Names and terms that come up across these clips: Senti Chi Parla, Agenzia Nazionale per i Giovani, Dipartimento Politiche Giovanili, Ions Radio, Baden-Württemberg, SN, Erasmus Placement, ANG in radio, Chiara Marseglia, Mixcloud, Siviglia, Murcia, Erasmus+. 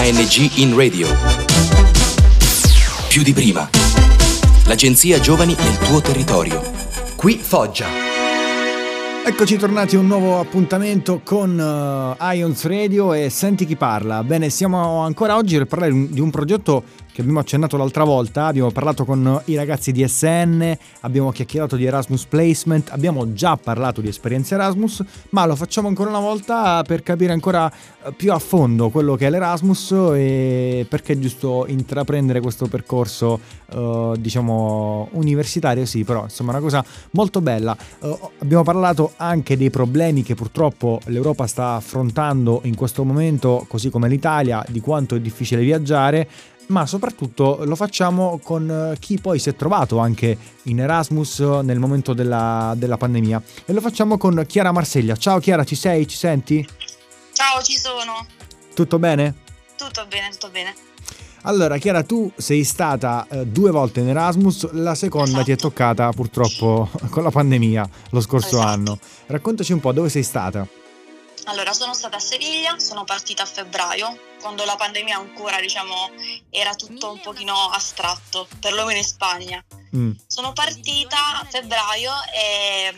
ANG in radio. Più di prima. L'Agenzia Giovani nel tuo territorio. Qui Foggia. Eccoci tornati a un nuovo appuntamento con Ions Radio e Senti chi parla. Bene, siamo ancora oggi per parlare di un progetto che abbiamo accennato l'altra volta. Abbiamo parlato con i ragazzi di SN, abbiamo chiacchierato di Erasmus Placement, abbiamo già parlato di esperienza Erasmus, ma lo facciamo ancora una volta per capire ancora più a fondo quello che è l'Erasmus e perché è giusto intraprendere questo percorso diciamo universitario, sì, però insomma una cosa molto bella. Abbiamo parlato anche dei problemi che purtroppo l'Europa sta affrontando in questo momento, così come l'Italia, di quanto è difficile viaggiare, ma soprattutto lo facciamo con chi poi si è trovato anche in Erasmus nel momento della pandemia, e lo facciamo con Chiara Marseglia. Ciao Chiara, ci sei? Ci senti? Ciao, ci sono. Tutto bene? Tutto bene, tutto bene. Allora Chiara, tu sei stata 2 volte in Erasmus, la seconda esatto. Ti è toccata purtroppo con la pandemia lo scorso esatto. anno. Raccontaci un po' dove sei stata. Allora, sono stata a Siviglia, sono partita a febbraio, quando la pandemia ancora, diciamo, era tutto un pochino astratto, perlomeno in Spagna. Sono partita a febbraio e,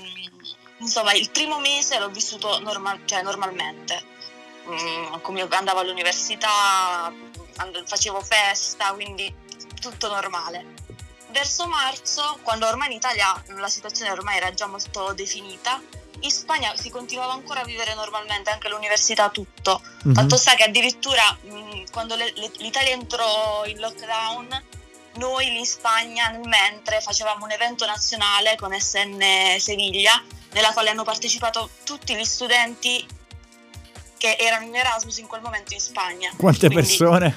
insomma, il primo mese l'ho vissuto normalmente. Andavo all'università, facevo festa, quindi tutto normale. Verso marzo, quando ormai in Italia la situazione ormai era già molto definita, in Spagna si continuava ancora a vivere normalmente, anche l'università, tutto. Fatto sta che addirittura quando l'Italia entrò in lockdown, noi in Spagna nel mentre facevamo un evento nazionale con SN Siviglia, nella quale hanno partecipato tutti gli studenti che erano in Erasmus in quel momento in Spagna. Quante quindi, persone?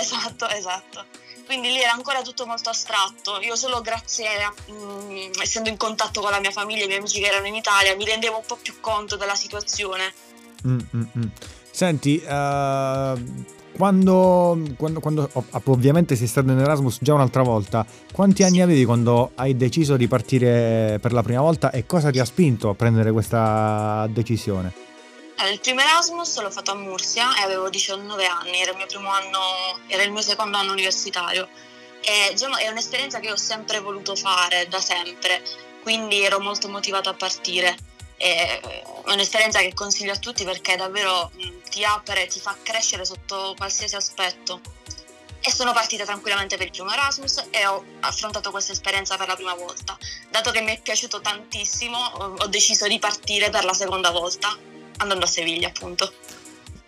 Esatto. Quindi lì era ancora tutto molto astratto. Io solo grazie, essendo in contatto con la mia famiglia e i miei amici che erano in Italia, mi rendevo un po' più conto della situazione. Senti, quando ovviamente sei stato in Erasmus già un'altra volta, quanti anni avevi quando hai deciso di partire per la prima volta e cosa ti ha spinto a prendere questa decisione? Allora, il primo Erasmus l'ho fatto a Murcia e avevo 19 anni, era il mio primo anno, era il mio secondo anno universitario. E, diciamo, è un'esperienza che io ho sempre voluto fare, da sempre, quindi ero molto motivata a partire. È un'esperienza che consiglio a tutti perché davvero ti apre, ti fa crescere sotto qualsiasi aspetto. E sono partita tranquillamente per il primo Erasmus e ho affrontato questa esperienza per la prima volta. Dato che mi è piaciuto tantissimo, ho deciso di partire per la seconda volta, andando a Siviglia, appunto.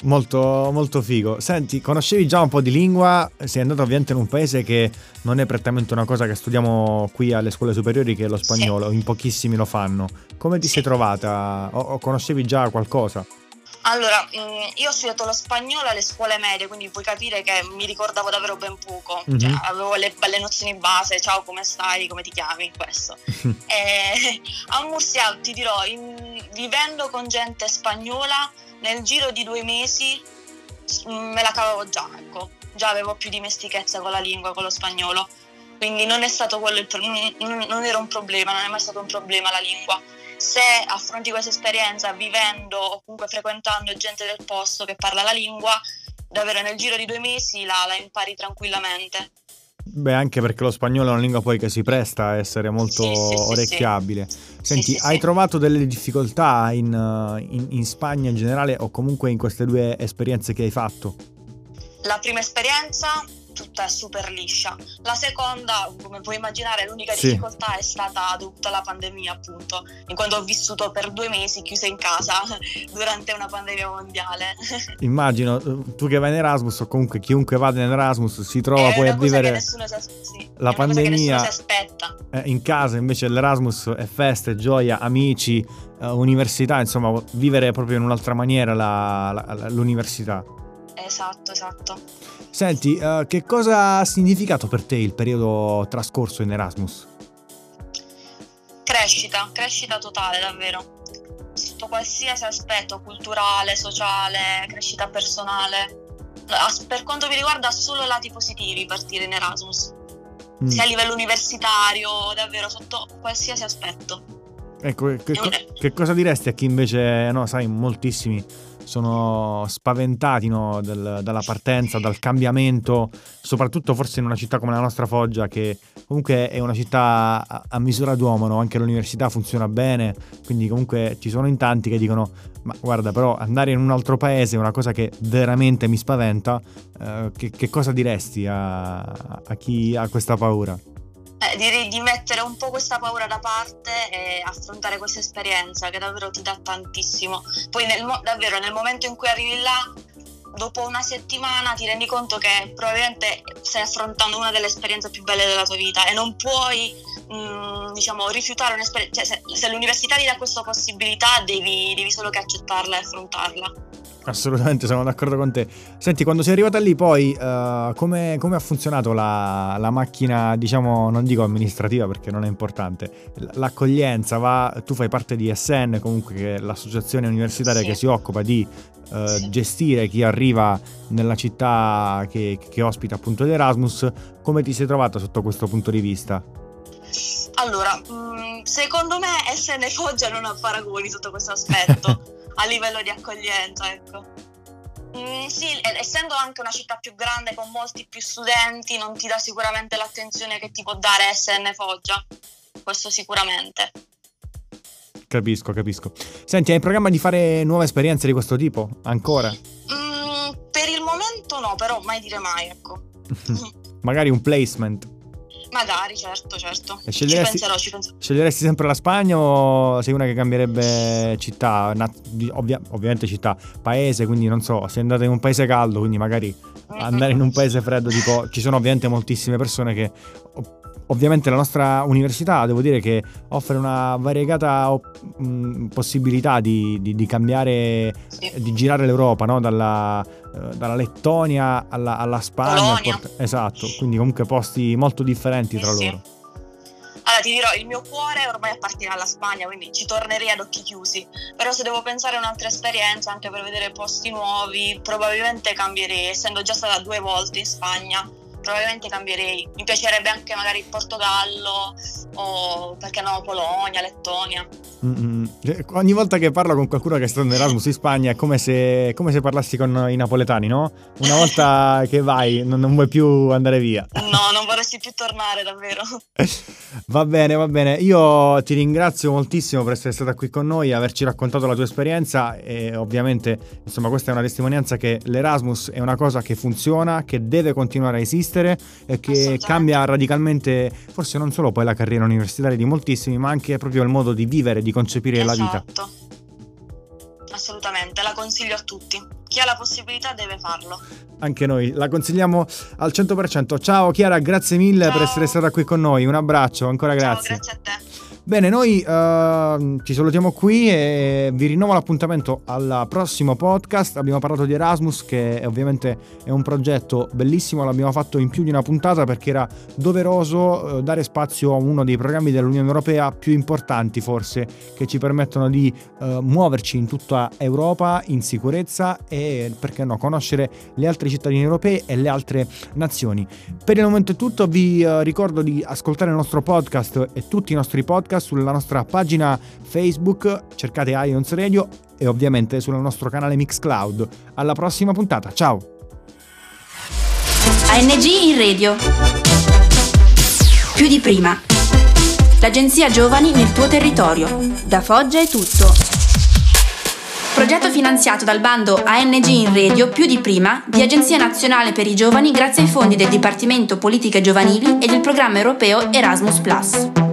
Molto molto figo. Senti, conoscevi già un po' di lingua, sei andato ovviamente in un paese che non è prettamente una cosa che studiamo qui alle scuole superiori, che è lo spagnolo, in pochissimi lo fanno. Come ti sei trovata? O conoscevi già qualcosa? Allora, io ho studiato lo spagnolo alle scuole medie, quindi puoi capire che mi ricordavo davvero ben poco. Cioè, avevo le nozioni base, ciao, come stai, come ti chiami, questo. A Murcia, ti dirò, vivendo con gente spagnola, nel giro di 2 mesi me la cavavo già, ecco. Già avevo più dimestichezza con la lingua, con lo spagnolo. Quindi non è stato quello il non era un problema, non è mai stato un problema la lingua. Se affronti questa esperienza vivendo o comunque frequentando gente del posto che parla la lingua, davvero nel giro di 2 mesi la impari tranquillamente. Beh, anche perché lo spagnolo è una lingua poi che si presta a essere molto orecchiabile. Senti, hai trovato delle difficoltà in Spagna in generale o comunque in queste 2 esperienze che hai fatto? La prima esperienza tutta super liscia. La seconda, come puoi immaginare, l'unica difficoltà è stata dovuta alla pandemia, appunto, in quanto ho vissuto per 2 mesi chiusa in casa durante una pandemia mondiale. Immagino, tu che vai in Erasmus o comunque chiunque vada in Erasmus si trova poi a vivere la pandemia in casa. Invece l'Erasmus è feste, gioia, amici, università, insomma vivere proprio in un'altra maniera l'università. Esatto. Senti, che cosa ha significato per te il periodo trascorso in Erasmus? Crescita totale, davvero. Sotto qualsiasi aspetto, culturale, sociale, crescita personale. Per quanto mi riguarda, solo lati positivi partire in Erasmus. Sia a livello universitario, davvero, sotto qualsiasi aspetto. Ecco, che cosa diresti a chi invece, no, sai, moltissimi sono spaventati, no, dalla partenza, dal cambiamento, soprattutto forse in una città come la nostra, Foggia, che comunque è una città a misura d'uomo, no? Anche l'università funziona bene, quindi comunque ci sono in tanti che dicono: ma guarda, però andare in un altro paese è una cosa che veramente mi spaventa. Che cosa diresti a chi ha questa paura? Direi di mettere un po' questa paura da parte e affrontare questa esperienza che davvero ti dà tantissimo. Poi davvero nel momento in cui arrivi là, dopo una settimana ti rendi conto che probabilmente stai affrontando una delle esperienze più belle della tua vita e non puoi rifiutare un'esperienza. Cioè, se l'università ti dà questa possibilità devi solo che accettarla e affrontarla. Assolutamente, sono d'accordo con te. Senti, quando sei arrivata lì poi come ha funzionato la macchina, diciamo, non dico amministrativa perché non è importante, l'accoglienza? Tu fai parte di SN, comunque, che è l'associazione universitaria, sì, che si occupa di sì, gestire chi arriva nella città che ospita appunto l'Erasmus. Come ti sei trovata sotto questo punto di vista? Allora, secondo me SN Foggia non ha paragoni sotto questo aspetto a livello di accoglienza, ecco. Sì, essendo anche una città più grande con molti più studenti, non ti dà sicuramente l'attenzione che ti può dare SN Foggia, questo sicuramente. Capisco. Senti, hai in programma di fare nuove esperienze di questo tipo ancora? Per il momento no, però mai dire mai, ecco. Magari un placement. Magari, certo. E ci penserò. Sceglieresti sempre la Spagna o sei una che cambierebbe città? Ovviamente città, paese, quindi non so, sei andata in un paese caldo, quindi magari andare in un paese freddo, tipo ci sono ovviamente moltissime persone che... Ovviamente la nostra università, devo dire che offre una variegata possibilità di cambiare, sì, di girare l'Europa, no? Dalla Lettonia alla Spagna. Esatto, quindi comunque posti molto differenti tra loro. Allora ti dirò, il mio cuore ormai appartiene alla Spagna, quindi ci tornerei ad occhi chiusi, però se devo pensare a un'altra esperienza anche per vedere posti nuovi, probabilmente cambierei, essendo già stata 2 volte in Spagna. Probabilmente cambierei, mi piacerebbe anche magari il Portogallo o, perché no, Polonia, Lettonia. Ogni volta che parlo con qualcuno che è stato in Erasmus in Spagna è come se parlassi con i napoletani, no? Una volta che vai non vuoi più andare via. No, non vorresti più tornare davvero. Va bene, io ti ringrazio moltissimo per essere stata qui con noi, averci raccontato la tua esperienza e ovviamente, insomma, questa è una testimonianza che l'Erasmus è una cosa che funziona, che deve continuare a esistere, che cambia radicalmente forse non solo poi la carriera universitaria di moltissimi, ma anche proprio il modo di vivere, di concepire, esatto, la vita. Assolutamente, la consiglio a tutti. Chi ha la possibilità deve farlo. Anche noi la consigliamo al 100%. Ciao Chiara, grazie mille, ciao, per essere stata qui con noi. Un abbraccio, ancora grazie. Ciao, grazie a te. Bene, noi ci salutiamo qui e vi rinnovo l'appuntamento al prossimo podcast. Abbiamo parlato di Erasmus, che ovviamente è un progetto bellissimo, l'abbiamo fatto in più di una puntata perché era doveroso dare spazio a uno dei programmi dell'Unione Europea più importanti forse, che ci permettono di muoverci in tutta Europa in sicurezza e, perché no, conoscere le altre cittadine europee e le altre nazioni. Per il momento è tutto, vi ricordo di ascoltare il nostro podcast e tutti i nostri podcast sulla nostra pagina Facebook, cercate Ions Radio, e ovviamente sul nostro canale Mixcloud. Alla prossima puntata, ciao! ANG in radio. Più di prima. L'agenzia Giovani nel tuo territorio. Da Foggia è tutto. Progetto finanziato dal bando ANG in radio più di prima di Agenzia Nazionale per i Giovani grazie ai fondi del Dipartimento Politiche Giovanili e del programma europeo Erasmus+.